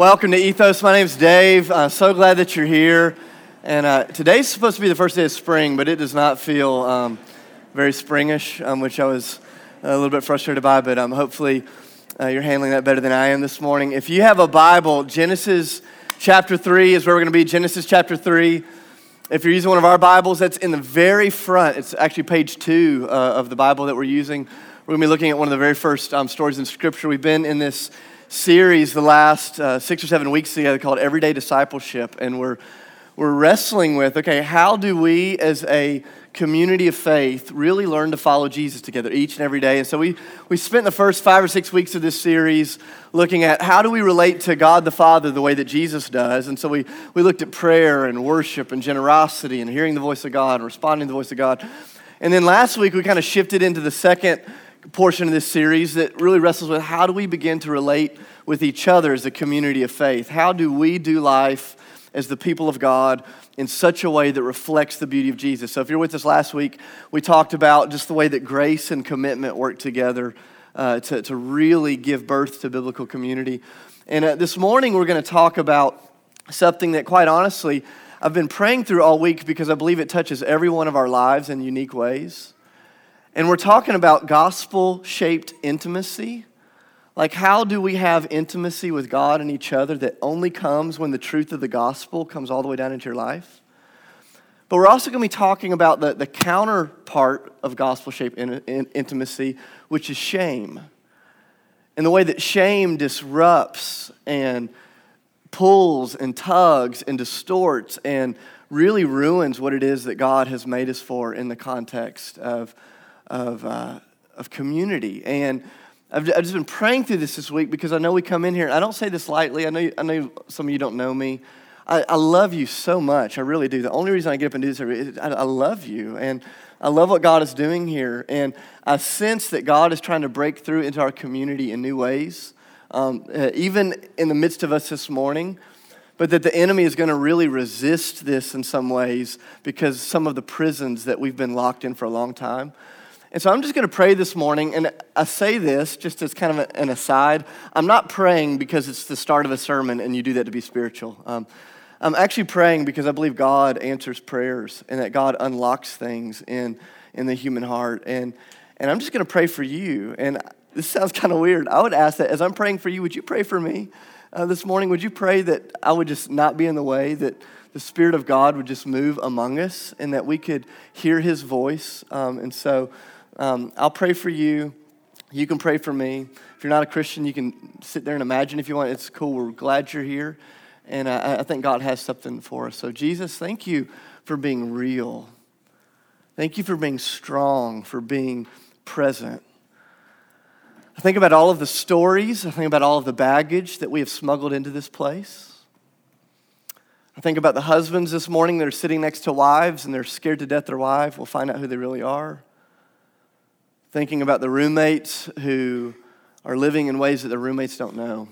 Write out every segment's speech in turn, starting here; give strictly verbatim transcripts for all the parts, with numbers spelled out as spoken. Welcome to Ethos. My name's Dave. I'm so glad that you're here. And uh, today's supposed to be the first day of spring, but it does not feel um, very springish, um, which I was a little bit frustrated by, but um, hopefully uh, you're handling that better than I am this morning. If you have a Bible, Genesis chapter three is where we're going to be, Genesis chapter three. If you're using one of our Bibles, that's in the very front. It's actually page two uh, of the Bible that we're using. We're going to be looking at one of the very first um, stories in Scripture. We've been in this series the last uh, six or seven weeks together called Everyday Discipleship, and we're we're wrestling with, okay, how do we as a community of faith really learn to follow Jesus together each and every day? And so we, we spent the first five or six weeks of this series looking at how do we relate to God the Father the way that Jesus does. And so we, we looked at prayer and worship and generosity and hearing the voice of God and responding to the voice of God. And then last week we kind of shifted into the second portion of this series that really wrestles with how do we begin to relate with each other as a community of faith? How do we do life as the people of God in such a way that reflects the beauty of Jesus? So if you're with us last week, we talked about just the way that grace and commitment work together uh, to, to really give birth to biblical community. And uh, this morning we're going to talk about something that, quite honestly, I've been praying through all week because I believe it touches every one of our lives in unique ways. And we're talking about gospel-shaped intimacy. Like, how do we have intimacy with God and each other that only comes when the truth of the gospel comes all the way down into your life? But we're also going to be talking about the, the counterpart of gospel-shaped in, in, intimacy, which is shame. And the way that shame disrupts and pulls and tugs and distorts and really ruins what it is that God has made us for in the context of of uh, of community. And I've, I've just been praying through this this week because I know we come in here, and I don't say this lightly. I know you, I know some of you don't know me. I, I love you so much. I really do. The only reason I get up and do this every is I, I love you, and I love what God is doing here. And I sense that God is trying to break through into our community in new ways, um, uh, even in the midst of us this morning, but that the enemy is going to really resist this in some ways because some of the prisons that we've been locked in for a long time. And so I'm just going to pray this morning, and I say this just as kind of an aside. I'm not praying because it's the start of a sermon and you do that to be spiritual. Um, I'm actually praying because I believe God answers prayers and that God unlocks things in, in the human heart. And, and I'm just going to pray for you. And this sounds kind of weird. I would ask that as I'm praying for you, would you pray for me uh, this morning? Would you pray that I would just not be in the way, that the Spirit of God would just move among us and that we could hear his voice? Um, and so... Um, I'll pray for you. You can pray for me. If you're not a Christian, you can sit there and imagine if you want. It's cool. We're glad you're here. And I, I think God has something for us. So Jesus, thank you for being real. Thank you for being strong, for being present. I think about all of the stories. I think about all of the baggage that we have smuggled into this place. I think about the husbands this morning that are sitting next to wives and they're scared to death their wife. We'll find out who they really are. Thinking about the roommates who are living in ways that the roommates don't know.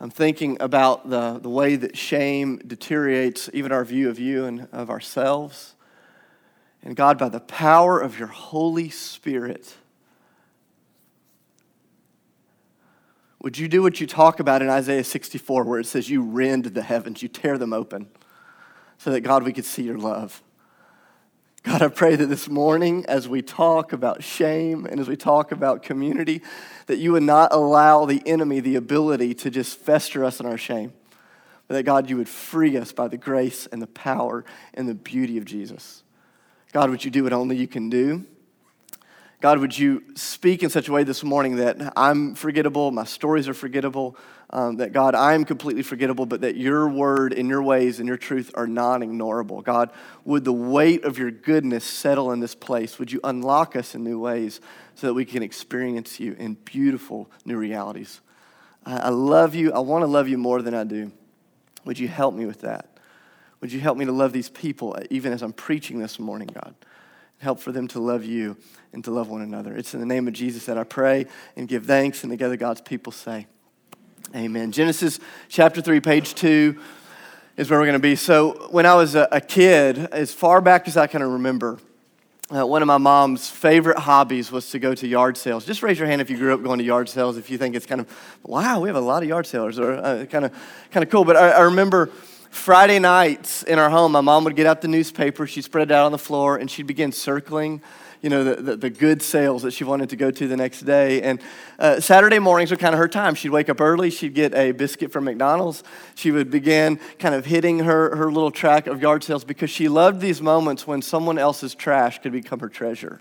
I'm thinking about the, the way that shame deteriorates even our view of you and of ourselves. And God, by the power of your Holy Spirit, would you do what you talk about in Isaiah sixty-four, where it says you rend the heavens, you tear them open, so that, God, we could see your love. God, I pray that this morning, as we talk about shame and as we talk about community, that you would not allow the enemy the ability to just fester us in our shame, but that, God, you would free us by the grace and the power and the beauty of Jesus. God, would you do what only you can do? God, would you speak in such a way this morning that I'm forgettable, my stories are forgettable, um, that, God, I'm completely forgettable, but that your word and your ways and your truth are non-ignorable. God, would the weight of your goodness settle in this place? Would you unlock us in new ways so that we can experience you in beautiful new realities? I, I love you. I want to love you more than I do. Would you help me with that? Would you help me to love these people even as I'm preaching this morning, God? Help for them to love you and to love one another. It's in the name of Jesus that I pray and give thanks, and together God's people say, amen. Genesis chapter three, page two is where we're going to be. So when I was a kid, as far back as I can remember, Uh, one of my mom's favorite hobbies was to go to yard sales. Just raise your hand if you grew up going to yard sales, if you think it's kind of, wow, we have a lot of yard sales, or uh, kind of kind of cool. But I, I remember Friday nights in our home, my mom would get out the newspaper, she'd spread it out on the floor, and she'd begin circling, you know, the, the, the good sales that she wanted to go to the next day. And uh, Saturday mornings were kind of her time. She'd wake up early. She'd get a biscuit from McDonald's. She would begin kind of hitting her, her little track of yard sales because she loved these moments when someone else's trash could become her treasure,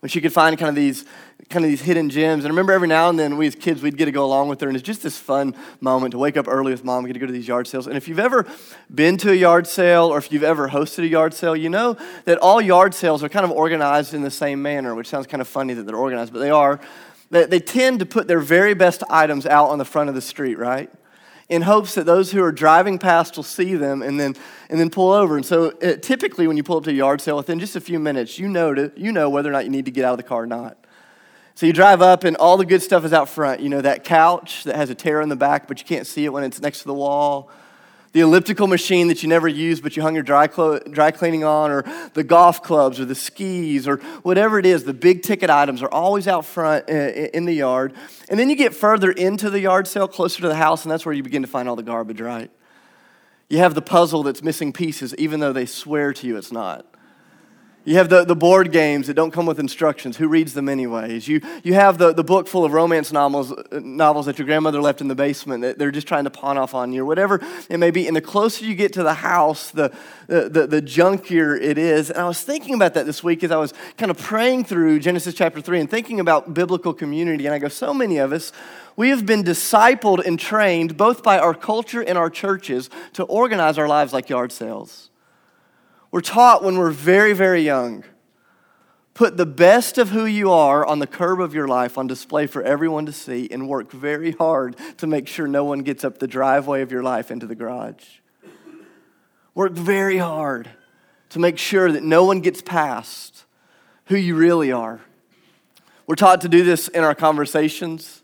when she could find kind of these kind of these hidden gems. And I remember every now and then we as kids, we'd get to go along with her. And it's just this fun moment to wake up early with mom, get to go to these yard sales. And if you've ever been to a yard sale or if you've ever hosted a yard sale, you know that all yard sales are kind of organized in the same manner, which sounds kind of funny that they're organized, but they are. They, they tend to put their very best items out on the front of the street, right? In hopes that those who are driving past will see them and then and then pull over. And so it, typically when you pull up to a yard sale, within just a few minutes, you know to, you know whether or not you need to get out of the car or not. So you drive up and all the good stuff is out front. You know, that couch that has a tear in the back, but you can't see it when it's next to the wall. The elliptical machine that you never used, but you hung your dry, clo- dry cleaning on, or the golf clubs, or the skis, or whatever it is. The big ticket items are always out front in the yard. And then you get further into the yard sale, closer to the house, and that's where you begin to find all the garbage, right? You have the puzzle that's missing pieces, even though they swear to you it's not. You have the, the board games that don't come with instructions. Who reads them anyways? You you have the, the book full of romance novels novels that your grandmother left in the basement that they're just trying to pawn off on you, or whatever it may be. And the closer you get to the house, the, the, the, the junkier it is. And I was thinking about that this week as I was kind of praying through Genesis chapter three and thinking about biblical community. And I go, so many of us, we have been discipled and trained both by our culture and our churches to organize our lives like yard sales. We're taught when we're very, very young, put the best of who you are on the curb of your life on display for everyone to see and work very hard to make sure no one gets up the driveway of your life into the garage. Work very hard to make sure that no one gets past who you really are. We're taught to do this in our conversations.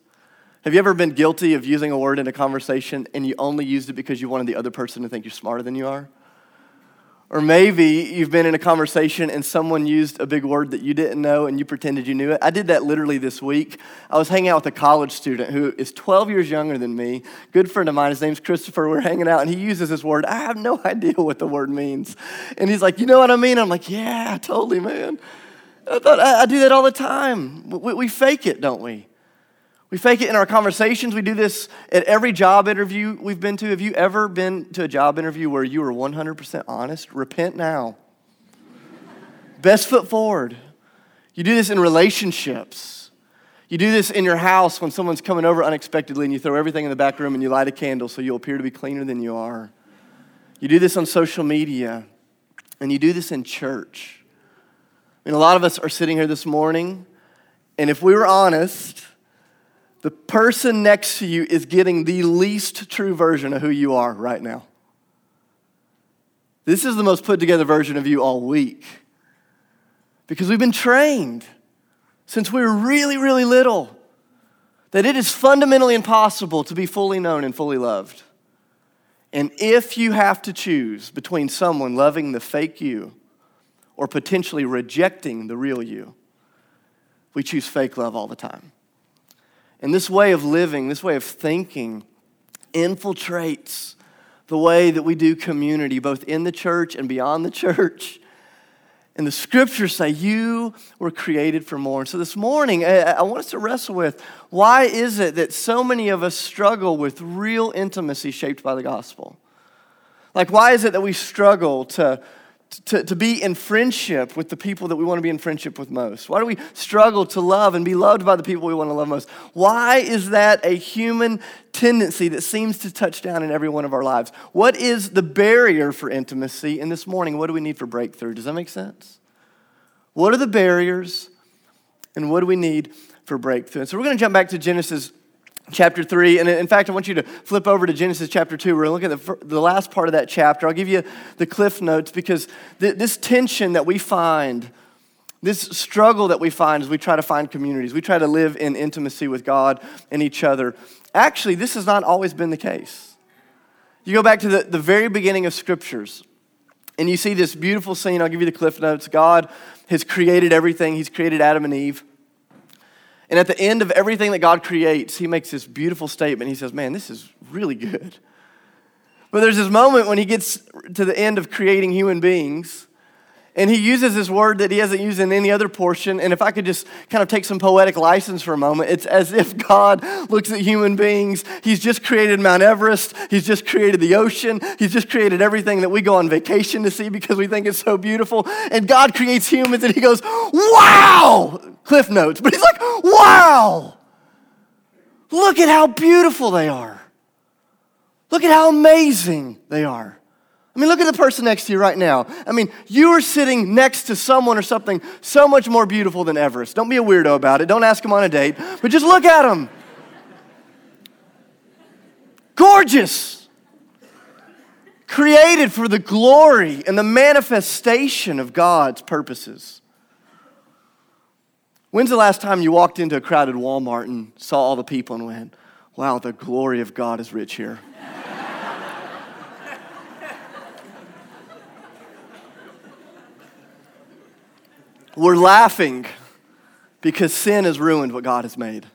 Have you ever been guilty of using a word in a conversation and you only used it because you wanted the other person to think you're smarter than you are? Or maybe you've been in a conversation and someone used a big word that you didn't know and you pretended you knew it. I did that literally this week. I was hanging out with a college student who is twelve years younger than me. Good friend of mine. His name's Christopher. We're hanging out and he uses this word. I have no idea what the word means. And he's like, you know what I mean? I'm like, yeah, totally, man. I thought I, I do that all the time. We, we fake it, don't we? We fake it in our conversations. We do this at every job interview we've been to. Have you ever been to a job interview where you were one hundred percent honest? Repent now. Best foot forward. You do this in relationships. You do this in your house when someone's coming over unexpectedly and you throw everything in the back room and you light a candle so you'll appear to be cleaner than you are. You do this on social media. And you do this in church. I mean, a lot of us are sitting here this morning, and if we were honest, the person next to you is getting the least true version of who you are right now. This is the most put together version of you all week. Because we've been trained since we were really, really little that it is fundamentally impossible to be fully known and fully loved. And if you have to choose between someone loving the fake you or potentially rejecting the real you, we choose fake love all the time. And this way of living, this way of thinking, infiltrates the way that we do community, both in the church and beyond the church. And the scriptures say you were created for more. And so this morning, I want us to wrestle with, why is it that so many of us struggle with real intimacy shaped by the gospel? Like, why is it that we struggle to To, to be in friendship with the people that we want to be in friendship with most? Why do we struggle to love and be loved by the people we want to love most? Why is that a human tendency that seems to touch down in every one of our lives? What is the barrier for intimacy? And this morning, what do we need for breakthrough? Does that make sense? What are the barriers and what do we need for breakthrough? And so we're going to jump back to Genesis chapter three, and in fact, I want you to flip over to Genesis chapter two. We're going to look at the, the last part of that chapter. I'll give you the cliff notes because th- this tension that we find, this struggle that we find as we try to find communities, we try to live in intimacy with God and each other. Actually, this has not always been the case. You go back to the, the very beginning of scriptures. And you see this beautiful scene. I'll give you the Cliff Notes. God has created everything. He's created Adam and Eve. And at the end of everything that God creates, he makes this beautiful statement. He says, man, this is really good. But there's this moment when he gets to the end of creating human beings, and he uses this word that he hasn't used in any other portion. And if I could just kind of take some poetic license for a moment, it's as if God looks at human beings. He's just created Mount Everest. He's just created the ocean. He's just created everything that we go on vacation to see because we think it's so beautiful. And God creates humans and he goes, wow! Cliff Notes. But he's like, wow! Look at how beautiful they are. Look at how amazing they are. I mean, look at the person next to you right now. I mean, you are sitting next to someone or something so much more beautiful than Everest. Don't be a weirdo about it. Don't ask them on a date, but just look at them. Gorgeous. Created for the glory and the manifestation of God's purposes. When's the last time you walked into a crowded Walmart and saw all the people and went, wow, the glory of God is rich here? We're laughing because sin has ruined what God has made.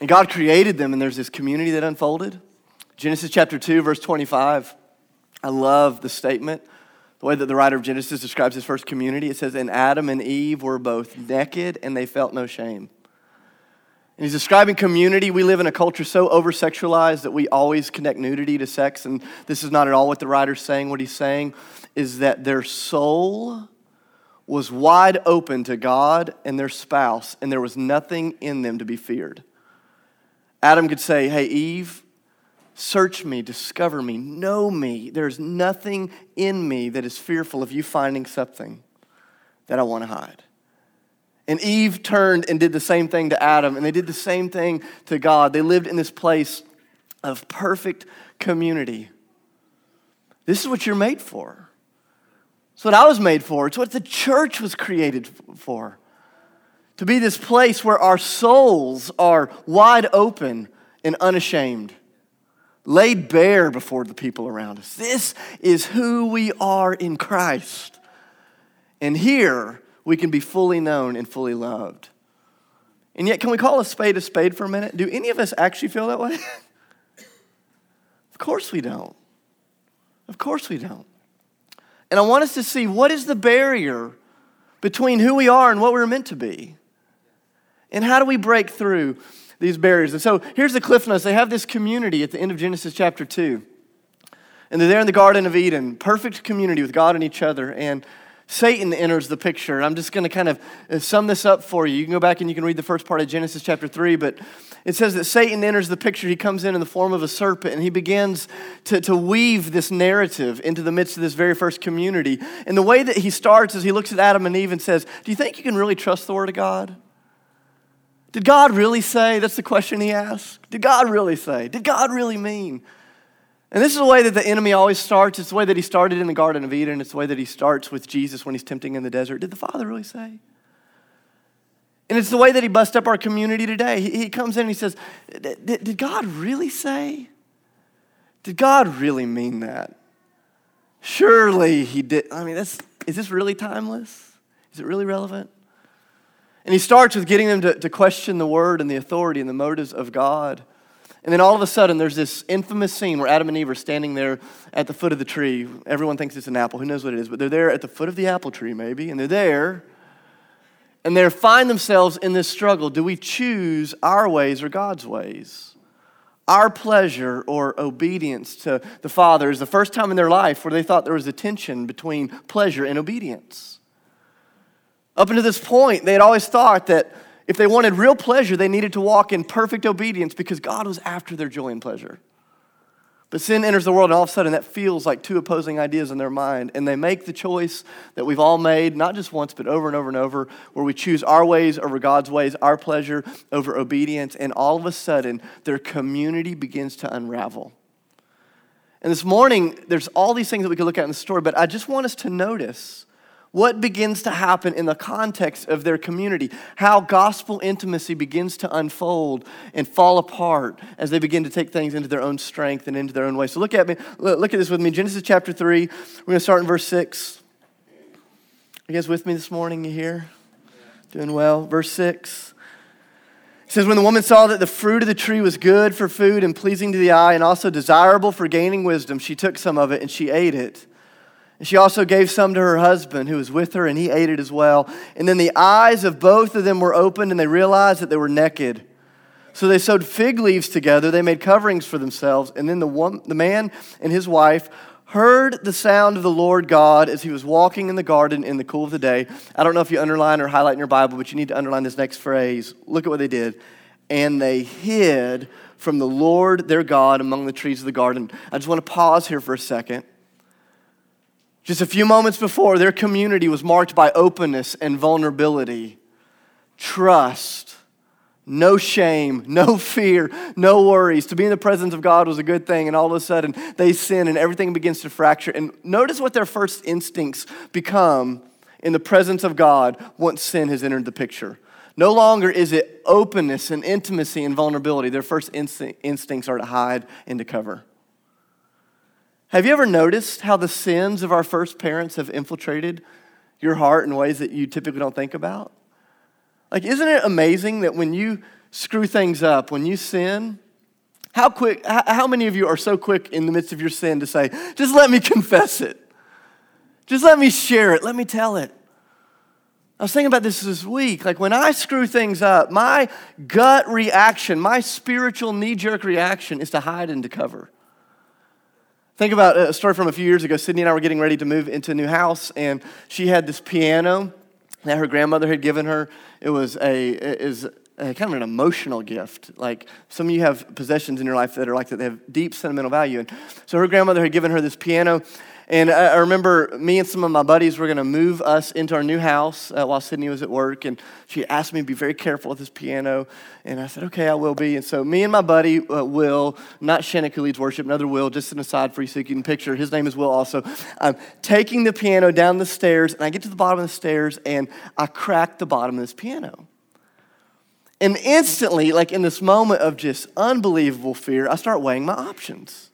And God created them, and there's this community that unfolded. Genesis chapter two, verse twenty-five. I love the statement, the way that the writer of Genesis describes this first community. It says, and Adam and Eve were both naked, and they felt no shame. And he's describing community. We live in a culture so over-sexualized that we always connect nudity to sex, and this is not at all what the writer's saying. What he's saying is that their soul was wide open to God and their spouse, and there was nothing in them to be feared. Adam could say, hey, Eve, search me, discover me, know me. There's nothing in me that is fearful of you finding something that I want to hide. And Eve turned and did the same thing to Adam, and they did the same thing to God. They lived in this place of perfect community. This is what you're made for. It's what I was made for. It's what the church was created for. To be this place where our souls are wide open and unashamed, laid bare before the people around us. This is who we are in Christ. And here we can be fully known and fully loved. And yet, can we call a spade a spade for a minute? Do any of us actually feel that way? Of course we don't. Of course we don't. And I want us to see what is the barrier between who we are and what we're meant to be. And how do we break through these barriers? And so here's the Cliff Notes. They have this community at the end of Genesis chapter two. And they're there in the Garden of Eden, perfect community with God and each other. And Satan enters the picture. And I'm just going to kind of sum this up for you. You can go back and you can read the first part of Genesis chapter three, but it says that Satan enters the picture. He comes in in the form of a serpent, and he begins to, to weave this narrative into the midst of this very first community. And the way that he starts is he looks at Adam and Eve and says, do you think you can really trust the word of God? Did God really say? That's the question he asks. Did God really say? Did God really mean? And this is the way that the enemy always starts. It's the way that he started in the Garden of Eden. It's the way that he starts with Jesus when he's tempting in the desert. Did the Father really say? And it's the way that he busts up our community today. He, he comes in and he says, did God really say? Did God really mean that? Surely he did. I mean, that's, is this really timeless? Is it really relevant? And he starts with getting them to, to question the word and the authority and the motives of God. And then all of a sudden, there's this infamous scene where Adam and Eve are standing there at the foot of the tree. Everyone thinks it's an apple. Who knows what it is? But they're there at the foot of the apple tree, maybe. And they're there. And they find themselves in this struggle. Do we choose our ways or God's ways? Our pleasure or obedience to the Father? Is the first time in their life where they thought there was a tension between pleasure and obedience. Up until this point, they had always thought that if they wanted real pleasure, they needed to walk in perfect obedience because God was after their joy and pleasure. But sin enters the world, and all of a sudden that feels like two opposing ideas in their mind, and they make the choice that we've all made, not just once, but over and over and over, where we choose our ways over God's ways, our pleasure over obedience, and all of a sudden their community begins to unravel. And this morning, there's all these things that we could look at in the story, but I just want us to notice what begins to happen in the context of their community, how gospel intimacy begins to unfold and fall apart as they begin to take things into their own strength and into their own way. So look at me, look at this with me. Genesis chapter three, we're going to start in verse six. You guys with me this morning? You here? Doing well. Verse six. It says, when the woman saw that the fruit of the tree was good for food and pleasing to the eye and also desirable for gaining wisdom, she took some of it and she ate it. And she also gave some to her husband who was with her, and he ate it as well. And then the eyes of both of them were opened, and they realized that they were naked. So they sewed fig leaves together. They made coverings for themselves. And then the one, the man and his wife heard the sound of the Lord God as he was walking in the garden in the cool of the day. I don't know if you underline or highlight in your Bible, but you need to underline this next phrase. Look at what they did. And they hid from the Lord their God among the trees of the garden. I just want to pause here for a second. Just a few moments before, their community was marked by openness and vulnerability, trust, no shame, no fear, no worries. To be in the presence of God was a good thing, and all of a sudden they sin and everything begins to fracture. And notice what their first instincts become in the presence of God once sin has entered the picture. No longer is it openness and intimacy and vulnerability. Their first inst- instincts are to hide and to cover. Have you ever noticed how the sins of our first parents have infiltrated your heart in ways that you typically don't think about? Like, isn't it amazing that when you screw things up, when you sin, how quick, how many of you are so quick in the midst of your sin to say, just let me confess it. Just let me share it. Let me tell it. I was thinking about this this week. Like, when I screw things up, my gut reaction, my spiritual knee-jerk reaction is to hide and to cover. Think about a story from a few years ago. Sydney and I were getting ready to move into a new house, and she had this piano that her grandmother had given her. It was a is kind of an emotional gift. Like, some of you have possessions in your life that are like that. They have deep sentimental value. And so her grandmother had given her this piano, and I remember me and some of my buddies were going to move us into our new house uh, while Sydney was at work, and she asked me to be very careful with this piano, and I said, okay, I will be. And so me and my buddy, uh, Will, not Shinnick, who leads worship, another Will, just an aside for you so you can picture, his name is Will also, I'm taking the piano down the stairs, and I get to the bottom of the stairs, and I crack the bottom of this piano. And instantly, like in this moment of just unbelievable fear, I start weighing my options.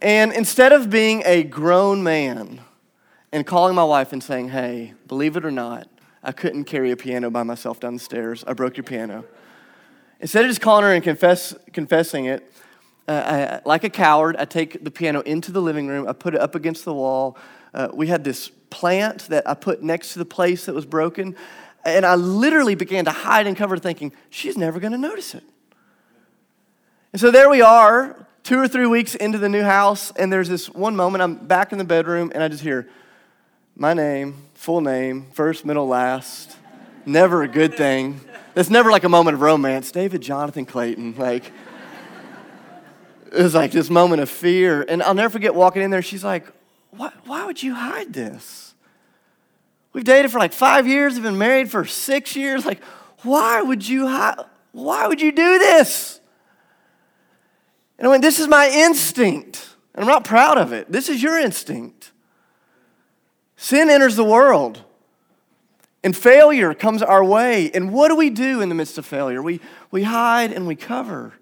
And instead of being a grown man and calling my wife and saying, hey, believe it or not, I couldn't carry a piano by myself down the stairs. I broke your piano. Instead of just calling her and confess, confessing it, uh, I, like a coward, I take the piano into the living room. I put it up against the wall. Uh, we had this plant that I put next to the place that was broken. And I literally began to hide and cover, thinking, she's never going to notice it. And so there we are. Two or three weeks into the new house, and there's this one moment, I'm back in the bedroom, and I just hear, my name, full name, first, middle, last, never a good thing. That's never like a moment of romance. David Jonathan Clayton, like, it was like this moment of fear. And I'll never forget walking in there, she's like, why, why would you hide this? We've dated for like five years, we've been married for six years. Like, why would you hide, why would you do this? And I went, this is my instinct. And I'm not proud of it. This is your instinct. Sin enters the world. And failure comes our way. And what do we do in the midst of failure? We, we hide and we cover.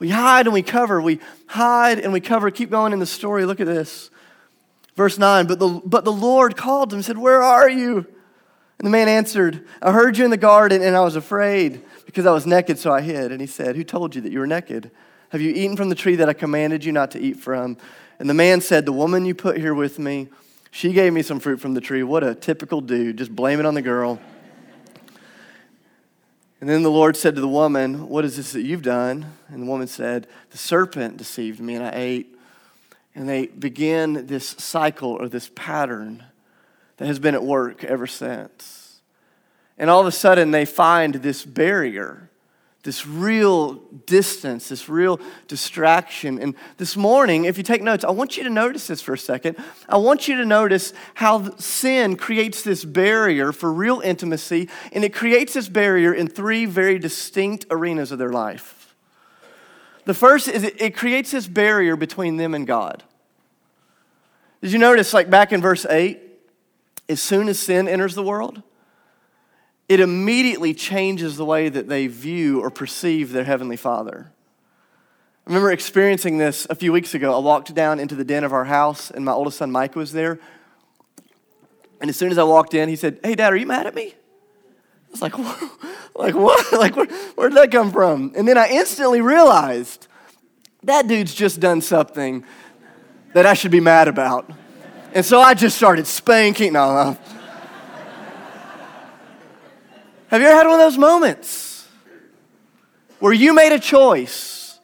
We hide and we cover. We hide and we cover. Keep going in the story. Look at this. Verse nine, but the, but the Lord called him and said, where are you? And the man answered, I heard you in the garden and I was afraid because I was naked, so I hid. And he said, who told you that you were naked? Have you eaten from the tree that I commanded you not to eat from? And the man said, the woman you put here with me, she gave me some fruit from the tree. What a typical dude, just blame it on the girl. And then the Lord said to the woman, what is this that you've done? And the woman said, the serpent deceived me and I ate. And they begin this cycle or this pattern that has been at work ever since. And all of a sudden they find this barrier, this real distance, this real distraction. And this morning, if you take notes, I want you to notice this for a second. I want you to notice how sin creates this barrier for real intimacy, and it creates this barrier in three very distinct arenas of their life. The first is it creates this barrier between them and God. Did you notice, like back in verse eight, as soon as sin enters the world, it immediately changes the way that they view or perceive their Heavenly Father. I remember experiencing this a few weeks ago. I walked down into the den of our house, and my oldest son, Mike, was there. And as soon as I walked in, he said, "Hey, Dad, are you mad at me?" I was like, "What? Like, what? Like, where, where did that come from?" And then I instantly realized, that dude's just done something that I should be mad about. And so I just started spanking. No, no. Have you ever had one of those moments where you made a choice,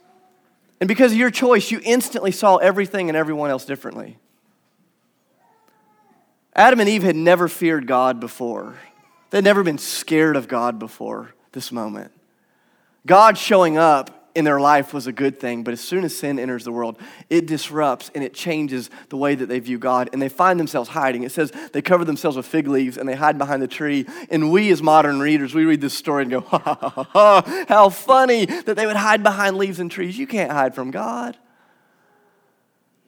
and because of your choice, you instantly saw everything and everyone else differently? Adam and Eve had never feared God before. They'd never been scared of God before this moment. God showing up in their life was a good thing, but as soon as sin enters the world, it disrupts and it changes the way that they view God, and they find themselves hiding. It says they cover themselves with fig leaves and they hide behind the tree. And we as modern readers, we read this story and go, ha, ha, ha, ha, how funny that they would hide behind leaves and trees. You can't hide from God.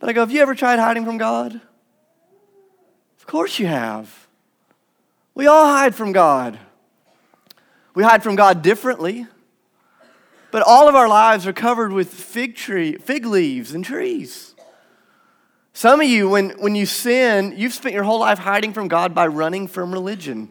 But I go, have you ever tried hiding from God? Of course you have. We all hide from God. We hide from God differently. But all of our lives are covered with fig tree, fig leaves and trees. Some of you, when, when you sin, you've spent your whole life hiding from God by running from religion.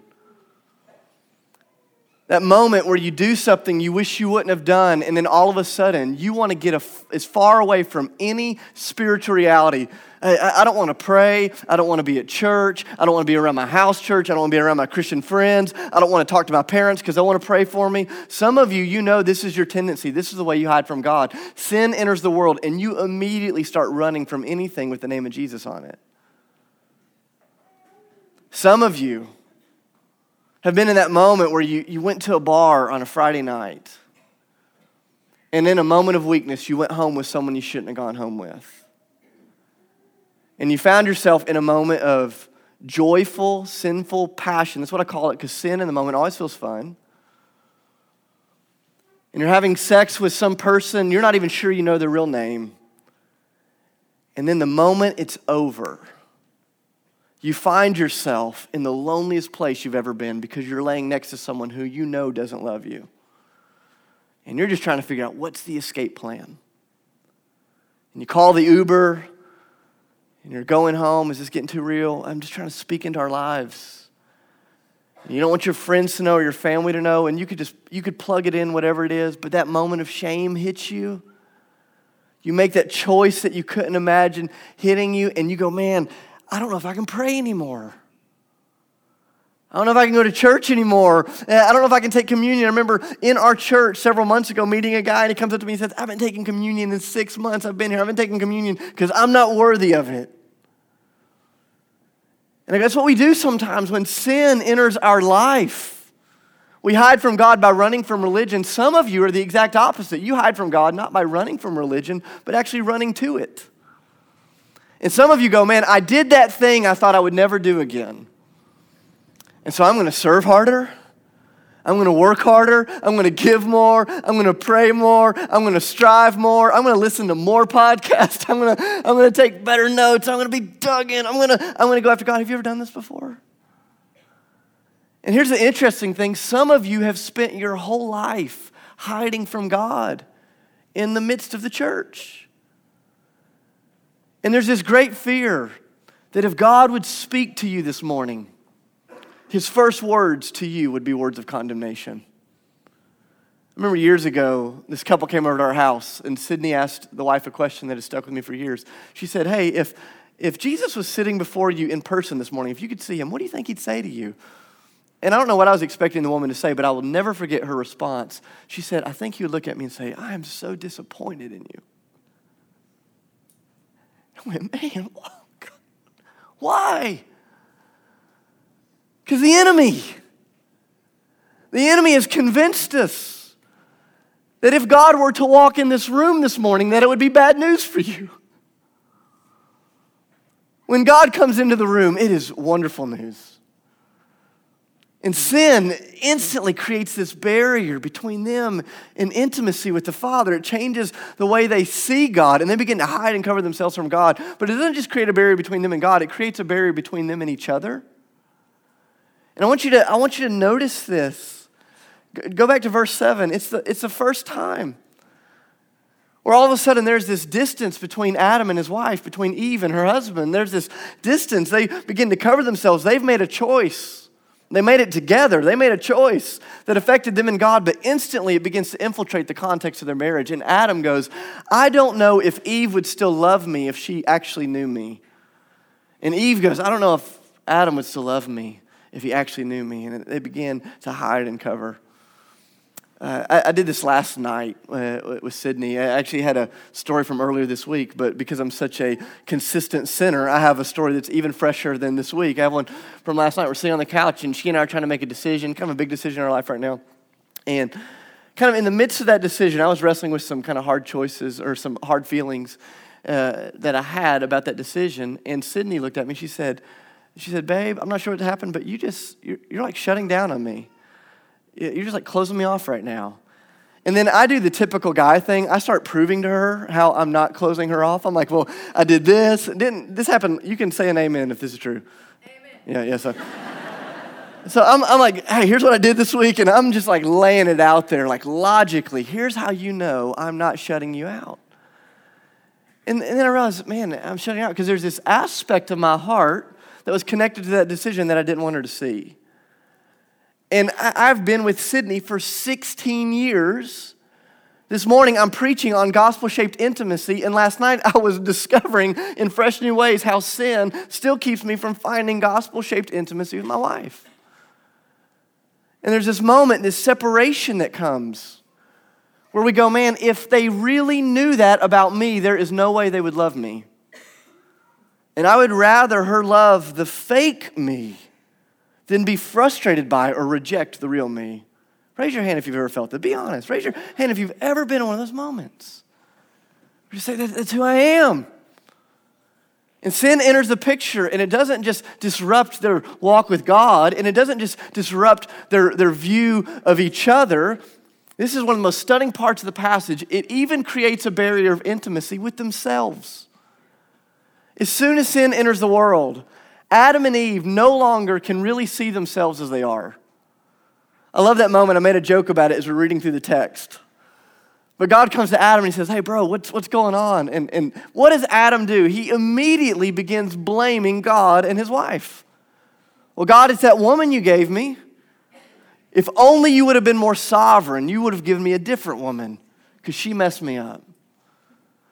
That moment where you do something you wish you wouldn't have done, and then all of a sudden, you want to get a, as far away from any spiritual reality. I, I don't want to pray. I don't want to be at church. I don't want to be around my house church. I don't want to be around my Christian friends. I don't want to talk to my parents because they want to pray for me. Some of you, you know this is your tendency. This is the way you hide from God. Sin enters the world, and you immediately start running from anything with the name of Jesus on it. Some of you have been in that moment where you, you went to a bar on a Friday night, and in a moment of weakness, you went home with someone you shouldn't have gone home with. And you found yourself in a moment of joyful, sinful passion. That's what I call it, because sin in the moment always feels fun. And you're having sex with some person, you're not even sure you know their real name. And then the moment it's over, you find yourself in the loneliest place you've ever been because you're laying next to someone who you know doesn't love you. And you're just trying to figure out, what's the escape plan? And you call the Uber, and you're going home. Is this getting too real? I'm just trying to speak into our lives. And you don't want your friends to know or your family to know, and you could just you could plug it in, whatever it is, but that moment of shame hits you. You make that choice that you couldn't imagine hitting you, and you go, man, I don't know if I can pray anymore. I don't know if I can go to church anymore. I don't know if I can take communion. I remember in our church several months ago meeting a guy, and he comes up to me and says, I haven't taken communion in six months. I've been here. I haven't taken communion because I'm not worthy of it. And that's what we do sometimes when sin enters our life. We hide from God by running from religion. Some of you are the exact opposite. You hide from God not by running from religion, but actually running to it. And some of you go, man, I did that thing I thought I would never do again. And so I'm going to serve harder. I'm going to work harder. I'm going to give more. I'm going to pray more. I'm going to strive more. I'm going to listen to more podcasts. I'm going to I'm going to take better notes. I'm going to be dug in. I'm going to I'm going to go after God. Have you ever done this before? And here's the interesting thing. Some of you have spent your whole life hiding from God in the midst of the church. And there's this great fear that if God would speak to you this morning, his first words to you would be words of condemnation. I remember years ago, this couple came over to our house, and Sydney asked the wife a question that has stuck with me for years. She said, hey, if, if Jesus was sitting before you in person this morning, if you could see him, what do you think he'd say to you? And I don't know what I was expecting the woman to say, but I will never forget her response. She said, I think he would look at me and say, I am so disappointed in you. I went, man, why? Because the enemy, the enemy has convinced us that if God were to walk in this room this morning, that it would be bad news for you. When God comes into the room, it is wonderful news. And sin instantly creates this barrier between them and intimacy with the Father. It changes the way they see God, and they begin to hide and cover themselves from God. But it doesn't just create a barrier between them and God. It creates a barrier between them and each other. And I want you to, I want you to notice this. Go back to verse seven. It's the, it's the first time where all of a sudden there's this distance between Adam and his wife, between Eve and her husband. There's this distance. They begin to cover themselves. They've made a choice. They made it together. They made a choice that affected them and God, but instantly it begins to infiltrate the context of their marriage. And Adam goes, I don't know if Eve would still love me if she actually knew me. And Eve goes, I don't know if Adam would still love me if he actually knew me. And they begin to hide and cover. Uh, I, I did this last night uh, with Sydney. I actually had a story from earlier this week, but because I'm such a consistent sinner, I have a story that's even fresher than this week. I have one from last night. We're sitting on the couch, and she and I are trying to make a decision, kind of a big decision in our life right now. And kind of in the midst of that decision, I was wrestling with some kind of hard choices or some hard feelings uh, that I had about that decision. And Sydney looked at me. She said, "She said, babe, I'm not sure what happened, but you just you're, you're like shutting down on me. You're just like closing me off right now." And then I do the typical guy thing. I start proving to her how I'm not closing her off. I'm like, well, I did this. Didn't this happen? You can say an amen if this is true. Amen. Yeah, yeah. So, so I'm, I'm like, hey, here's what I did this week. And I'm just like laying it out there, like logically, here's how you know I'm not shutting you out. And, and then I realized, man, I'm shutting out because there's this aspect of my heart that was connected to that decision that I didn't want her to see. And I've been with Sydney for sixteen years. This morning, I'm preaching on gospel-shaped intimacy, and last night, I was discovering in fresh new ways how sin still keeps me from finding gospel-shaped intimacy with my wife. And there's this moment, this separation that comes where we go, man, if they really knew that about me, there is no way they would love me. And I would rather her love the fake me then be frustrated by or reject the real me. Raise your hand if you've ever felt that. Be honest. Raise your hand if you've ever been in one of those moments. You say, that's who I am. And sin enters the picture, and it doesn't just disrupt their walk with God, and it doesn't just disrupt their, their view of each other. This is one of the most stunning parts of the passage. It even creates a barrier of intimacy with themselves. As soon as sin enters the world, Adam and Eve no longer can really see themselves as they are. I love that moment. I made a joke about it as we're reading through the text. But God comes to Adam and he says, hey, bro, what's what's going on? And, and what does Adam do? He immediately begins blaming God and his wife. Well, God, it's that woman you gave me. If only you would have been more sovereign, you would have given me a different woman because she messed me up.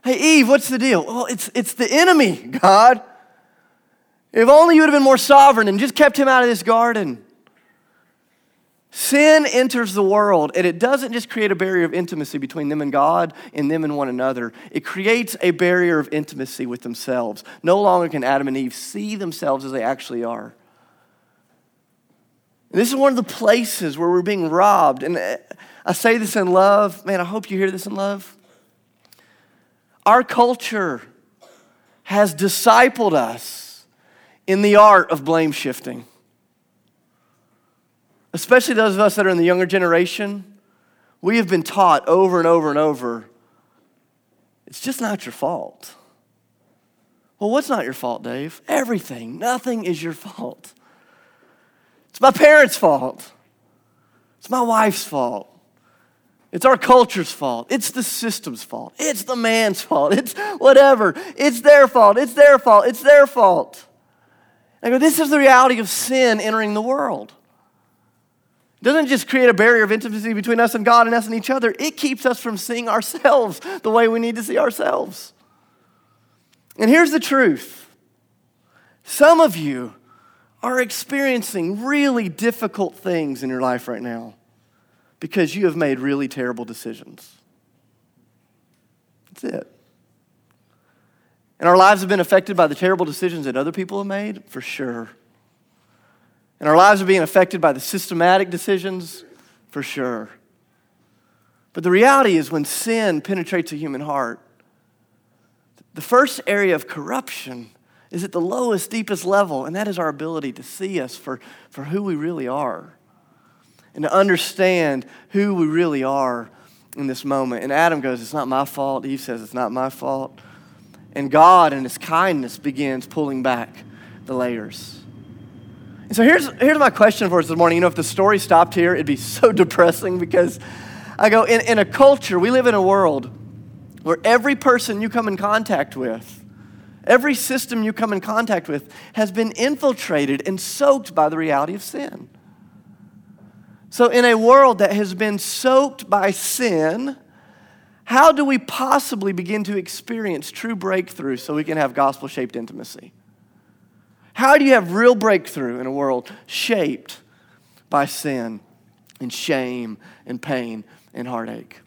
Hey, Eve, what's the deal? Well, it's it's the enemy, God. If only you would have been more sovereign and just kept him out of this garden. Sin enters the world, and it doesn't just create a barrier of intimacy between them and God and them and one another. It creates a barrier of intimacy with themselves. No longer can Adam and Eve see themselves as they actually are. And this is one of the places where we're being robbed. And I say this in love. Man, I hope you hear this in love. Our culture has discipled us in the art of blame shifting. Especially those of us that are in the younger generation, we have been taught over and over and over, it's just not your fault. Well, what's not your fault, Dave? Everything. Nothing is your fault. It's my parents' fault. It's my wife's fault. It's our culture's fault. It's the system's fault. It's the man's fault. It's whatever. It's their fault. It's their fault. It's their fault. I go, this is the reality of sin entering the world. It doesn't just create a barrier of intimacy between us and God and us and each other. It keeps us from seeing ourselves the way we need to see ourselves. And here's the truth. Some of you are experiencing really difficult things in your life right now because you have made really terrible decisions. That's it. And our lives have been affected by the terrible decisions that other people have made, for sure. And our lives are being affected by the systematic decisions, for sure. But the reality is when sin penetrates a human heart, the first area of corruption is at the lowest, deepest level, and that is our ability to see us for, for who we really are and to understand who we really are in this moment. And Adam goes, it's not my fault. Eve says, it's not my fault. And God in his kindness begins pulling back the layers. And so here's here's my question for us this morning. You know, if the story stopped here, it'd be so depressing, because I go, in, in a culture, we live in a world where every person you come in contact with, every system you come in contact with has been infiltrated and soaked by the reality of sin. So in a world that has been soaked by sin, how do we possibly begin to experience true breakthrough so we can have gospel-shaped intimacy? How do you have real breakthrough in a world shaped by sin and shame and pain and heartache?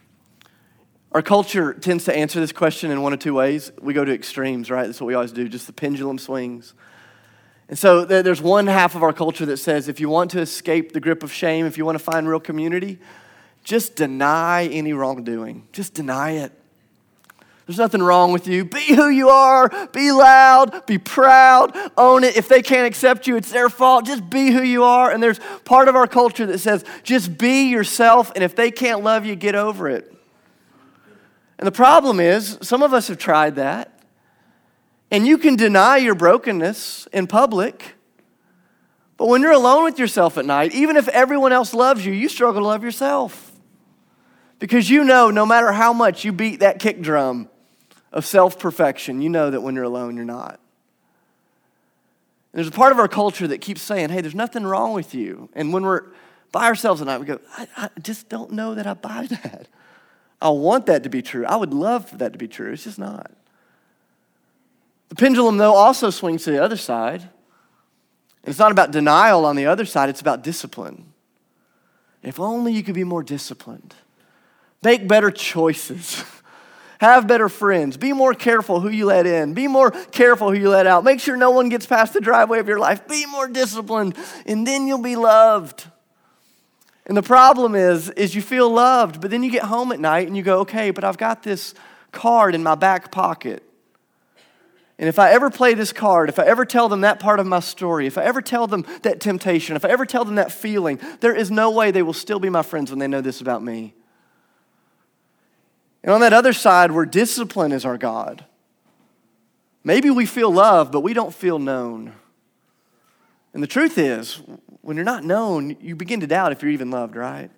Our culture tends to answer this question in one of two ways. We go to extremes, right? That's what we always do, just the pendulum swings. And so there's one half of our culture that says, if you want to escape the grip of shame, if you want to find real community, just deny any wrongdoing. Just deny it. There's nothing wrong with you. Be who you are. Be loud. Be proud. Own it. If they can't accept you, it's their fault. Just be who you are. And there's part of our culture that says, just be yourself, and if they can't love you, get over it. And the problem is, some of us have tried that. And you can deny your brokenness in public, but when you're alone with yourself at night, even if everyone else loves you, you struggle to love yourself. Because you know, no matter how much you beat that kick drum of self-perfection, you know that when you're alone, you're not. And there's a part of our culture that keeps saying, hey, there's nothing wrong with you. And when we're by ourselves at night, we go, I, I just don't know that I buy that. I want that to be true. I would love for that to be true. It's just not. The pendulum, though, also swings to the other side. And it's not about denial on the other side. It's about discipline. If only you could be more disciplined. Make better choices. Have better friends. Be more careful who you let in. Be more careful who you let out. Make sure no one gets past the driveway of your life. Be more disciplined, and then you'll be loved. And the problem is, is you feel loved, but then you get home at night and you go, okay, but I've got this card in my back pocket. And if I ever play this card, if I ever tell them that part of my story, if I ever tell them that temptation, if I ever tell them that feeling, there is no way they will still be my friends when they know this about me. And on that other side, where discipline is our God, maybe we feel loved, but we don't feel known. And the truth is, when you're not known, you begin to doubt if you're even loved, right?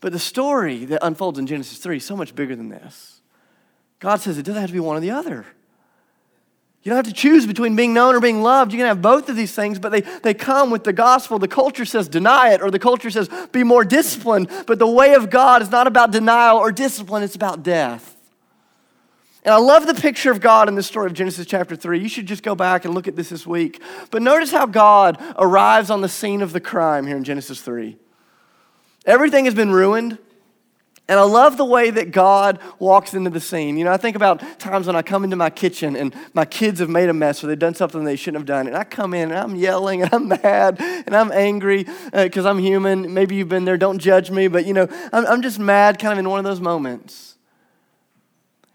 But the story that unfolds in Genesis three is so much bigger than this. God says it doesn't have to be one or the other. You don't have to choose between being known or being loved. You can have both of these things, but they, they come with the gospel. The culture says deny it, or the culture says be more disciplined. But the way of God is not about denial or discipline. It's about death. And I love the picture of God in the story of Genesis chapter three. You should just go back and look at this this week. But notice how God arrives on the scene of the crime here in Genesis three. Everything has been ruined. And I love the way that God walks into the scene. You know, I think about times when I come into my kitchen and my kids have made a mess or they've done something they shouldn't have done. And I come in and I'm yelling and I'm mad and I'm angry because uh, I'm human. Maybe you've been there. Don't judge me. But, you know, I'm, I'm just mad kind of in one of those moments.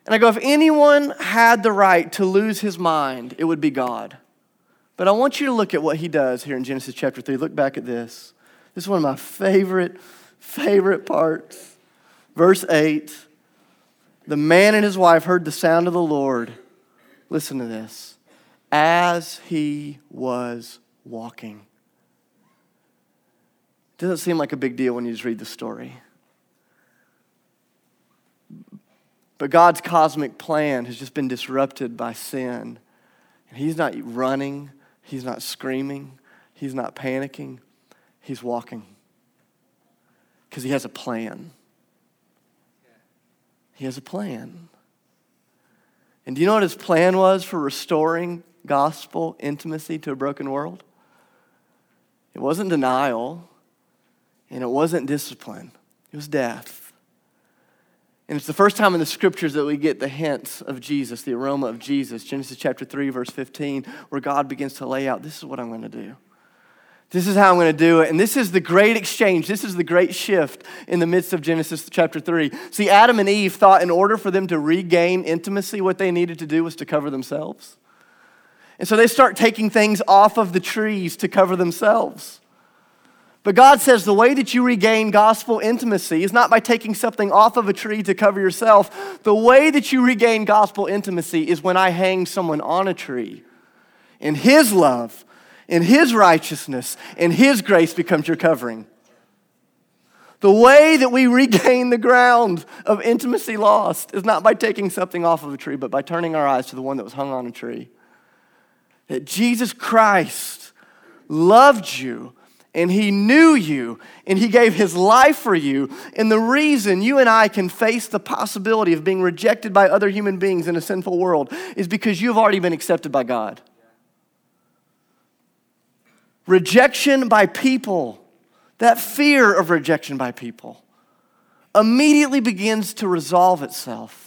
And I go, if anyone had the right to lose his mind, it would be God. But I want you to look at what he does here in Genesis chapter three. Look back at this. This is one of my favorite, favorite parts. Verse eight, the man and his wife heard the sound of the Lord. Listen to this. As he was walking. Doesn't seem like a big deal when you just read the story. But God's cosmic plan has just been disrupted by sin. And he's not running. He's not screaming. He's not panicking. He's walking. Because he has a plan. He has a plan. And do you know what his plan was for restoring gospel intimacy to a broken world? It wasn't denial. And it wasn't discipline. It was death. And it's the first time in the scriptures that we get the hints of Jesus, the aroma of Jesus. Genesis chapter three, verse fifteen, where God begins to lay out, this is what I'm going to do. This is how I'm going to do it. And this is the great exchange. This is the great shift in the midst of Genesis chapter three. See, Adam and Eve thought in order for them to regain intimacy, what they needed to do was to cover themselves. And so they start taking things off of the trees to cover themselves. But God says the way that you regain gospel intimacy is not by taking something off of a tree to cover yourself. The way that you regain gospel intimacy is when I hang someone on a tree in his love and his righteousness and his grace becomes your covering. The way that we regain the ground of intimacy lost is not by taking something off of a tree, but by turning our eyes to the one that was hung on a tree. That Jesus Christ loved you, and he knew you, and he gave his life for you. And the reason you and I can face the possibility of being rejected by other human beings in a sinful world is because you've already been accepted by God. Rejection by people, that fear of rejection by people, immediately begins to resolve itself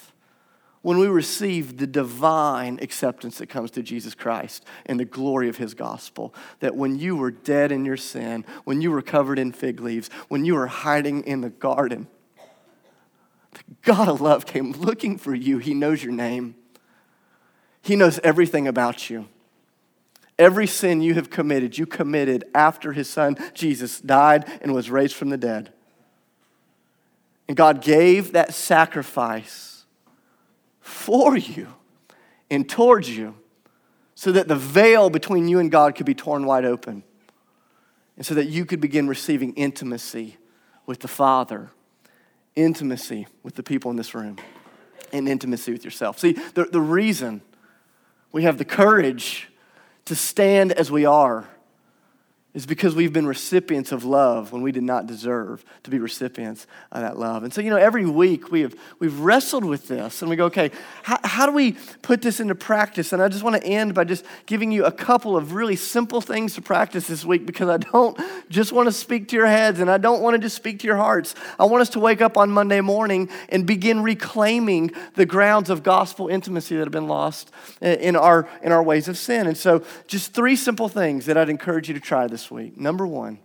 when we receive the divine acceptance that comes to Jesus Christ and the glory of his gospel. That when you were dead in your sin, when you were covered in fig leaves, when you were hiding in the garden, the God of love came looking for you. He knows your name. He knows everything about you. Every sin you have committed, you committed after his son, Jesus, died and was raised from the dead. And God gave that sacrifice for you and towards you so that the veil between you and God could be torn wide open and so that you could begin receiving intimacy with the Father, intimacy with the people in this room, and intimacy with yourself. See, the, the reason we have the courage to stand as we are is because we've been recipients of love when we did not deserve to be recipients of that love. And so, you know, every week we have, we've wrestled with this and we go, okay, how, how do we put this into practice? And I just want to end by just giving you a couple of really simple things to practice this week, because I don't just want to speak to your heads and I don't want to just speak to your hearts. I want us to wake up on Monday morning and begin reclaiming the grounds of gospel intimacy that have been lost in our, in our ways of sin. And so just three simple things that I'd encourage you to try this week. Number one,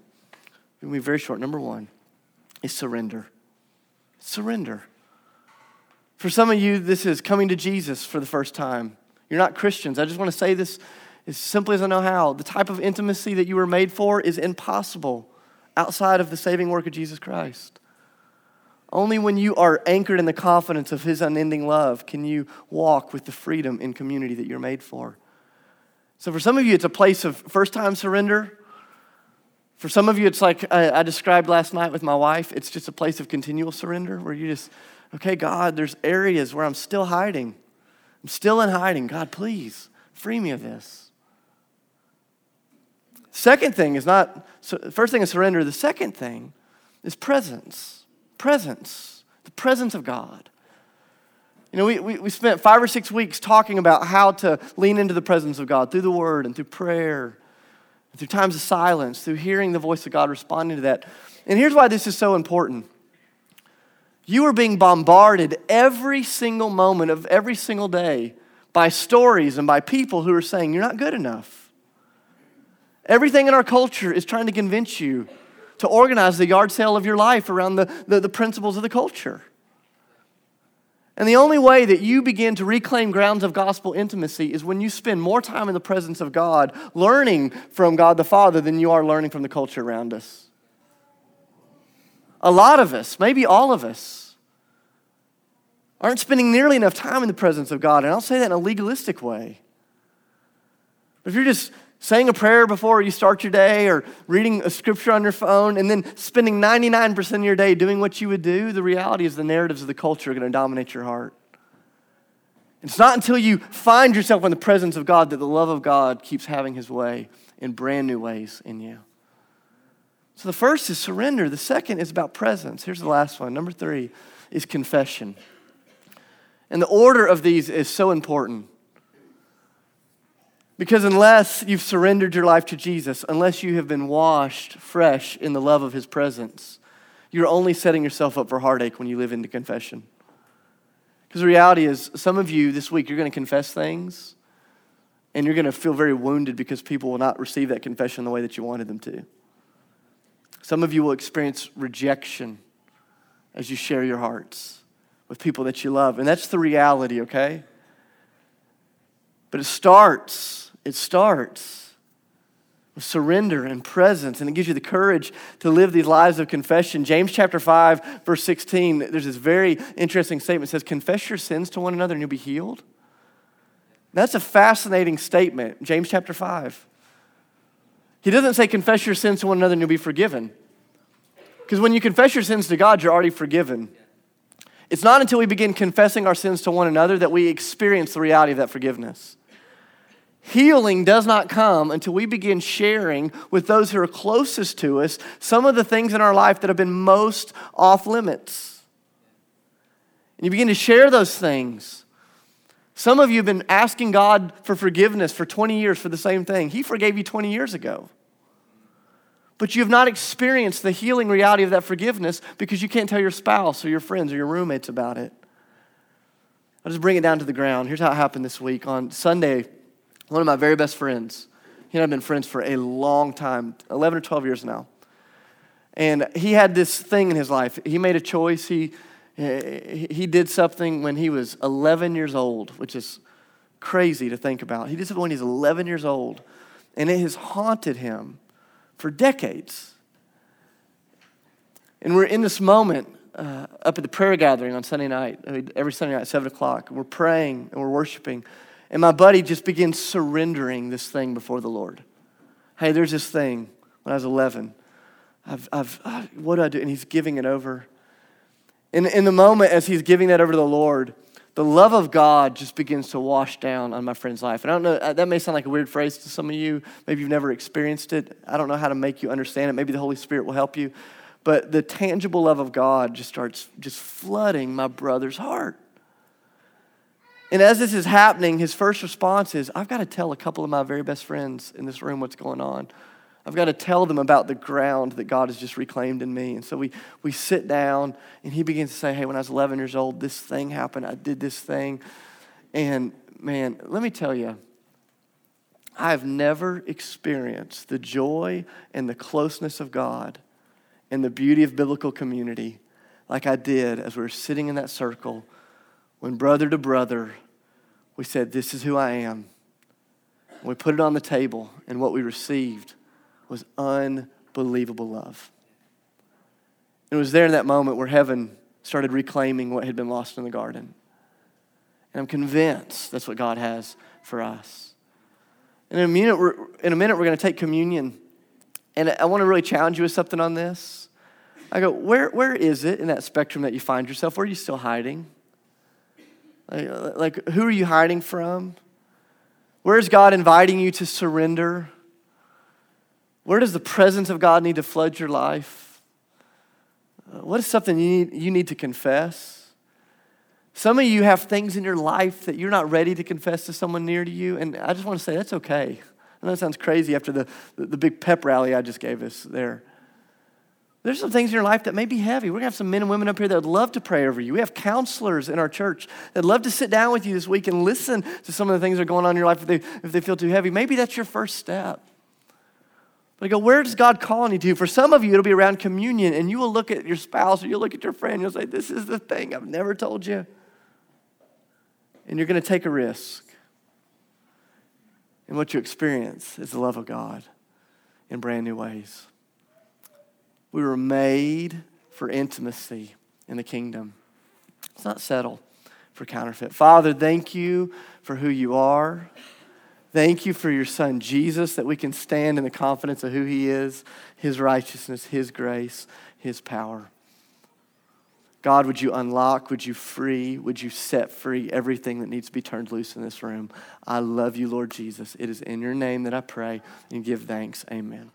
we'll be very short. Number one is surrender. Surrender. For some of you, this is coming to Jesus for the first time. You're not Christians. I just want to say this as simply as I know how. The type of intimacy that you were made for is impossible outside of the saving work of Jesus Christ. Only when you are anchored in the confidence of his unending love can you walk with the freedom and community that you're made for. So for some of you, it's a place of first-time surrender. For some of you, it's like I, I described last night with my wife. It's just a place of continual surrender where you just, okay, God, there's areas where I'm still hiding. I'm still in hiding. God, please free me of this. Second thing is not, so first thing is surrender. The second thing is presence. Presence. The presence of God. You know, we, we, we spent five or six weeks talking about how to lean into the presence of God through the word and through prayer, through times of silence, through hearing the voice of God, responding to that. And here's why this is so important. You are being bombarded every single moment of every single day by stories and by people who are saying, you're not good enough. Everything in our culture is trying to convince you to organize the yard sale of your life around the, the, the principles of the culture. And the only way that you begin to reclaim grounds of gospel intimacy is when you spend more time in the presence of God, learning from God the Father than you are learning from the culture around us. A lot of us, maybe all of us, aren't spending nearly enough time in the presence of God. And I'll say that in a legalistic way. But if you're just saying a prayer before you start your day or reading a scripture on your phone and then spending ninety-nine percent of your day doing what you would do, the reality is the narratives of the culture are going to dominate your heart. It's not until you find yourself in the presence of God that the love of God keeps having his way in brand new ways in you. So the first is surrender. The second is about presence. Here's the last one. Number three is confession. And the order of these is so important. Because unless you've surrendered your life to Jesus, unless you have been washed fresh in the love of his presence, you're only setting yourself up for heartache when you live into confession. Because the reality is, some of you this week, you're going to confess things, and you're going to feel very wounded because people will not receive that confession the way that you wanted them to. Some of you will experience rejection as you share your hearts with people that you love. And that's the reality, okay? But it starts... It starts with surrender and presence, and it gives you the courage to live these lives of confession. James chapter five, verse sixteen, there's this very interesting statement. It says, confess your sins to one another and you'll be healed. That's a fascinating statement, James chapter five. He doesn't say confess your sins to one another and you'll be forgiven. Because when you confess your sins to God, you're already forgiven. It's not until we begin confessing our sins to one another that we experience the reality of that forgiveness. Healing does not come until we begin sharing with those who are closest to us some of the things in our life that have been most off limits. And you begin to share those things. Some of you have been asking God for forgiveness for twenty years for the same thing. He forgave you twenty years ago. But you have not experienced the healing reality of that forgiveness because you can't tell your spouse or your friends or your roommates about it. I'll just bring it down to the ground. Here's how it happened this week. On Sunday, one of my very best friends, he and I have been friends for a long time, eleven or twelve years now. And he had this thing in his life. He made a choice. He He did something when he was eleven years old, which is crazy to think about. He did something when he was eleven years old, and it has haunted him for decades. And we're in this moment uh, up at the prayer gathering on Sunday night, every Sunday night at seven o'clock. We're praying and we're worshiping, and my buddy just begins surrendering this thing before the Lord. Hey, there's this thing when I was eleven. I've, I've, I, what do I do? And he's giving it over. In, in the moment as he's giving that over to the Lord, the love of God just begins to wash down on my friend's life. And I don't know, that may sound like a weird phrase to some of you. Maybe you've never experienced it. I don't know how to make you understand it. Maybe the Holy Spirit will help you. But the tangible love of God just starts just flooding my brother's heart. And as this is happening, his first response is, I've got to tell a couple of my very best friends in this room what's going on. I've got to tell them about the ground that God has just reclaimed in me. And so we we sit down, and he begins to say, hey, when I was eleven years old, this thing happened. I did this thing. And, man, let me tell you, I have never experienced the joy and the closeness of God and the beauty of biblical community like I did as we were sitting in that circle when brother to brother we said, this is who I am. And we put it on the table, and what we received was unbelievable love. It was there in that moment where heaven started reclaiming what had been lost in the garden. And I'm convinced that's what God has for us. And in a minute, we're, in a minute, we're going to take communion. And I want to really challenge you with something on this. I go, where, where is it in that spectrum that you find yourself? Where are you still hiding? Like, like who are you hiding from? Where is God inviting you to surrender? Where does the presence of God need to flood your life? What is something you need, you need to confess? Some of you have things in your life that you're not ready to confess to someone near to you, and I just want to say that's okay. I know it sounds crazy after the, the big pep rally I just gave us there. There's some things in your life that may be heavy. We're going to have some men and women up here that would love to pray over you. We have counselors in our church that love to sit down with you this week and listen to some of the things that are going on in your life if they, if they feel too heavy. Maybe that's your first step. But I go, where is God calling you to? For some of you, it'll be around communion, and you will look at your spouse or you'll look at your friend, and you'll say, this is the thing I've never told you. And you're going to take a risk. And what you experience is the love of God in brand new ways. We were made for intimacy in the kingdom. It's not settled for counterfeit. Father, thank you for who you are. Thank you for your son, Jesus, that we can stand in the confidence of who he is, his righteousness, his grace, his power. God, would you unlock, would you free, would you set free everything that needs to be turned loose in this room? I love you, Lord Jesus. It is in your name that I pray and give thanks. Amen.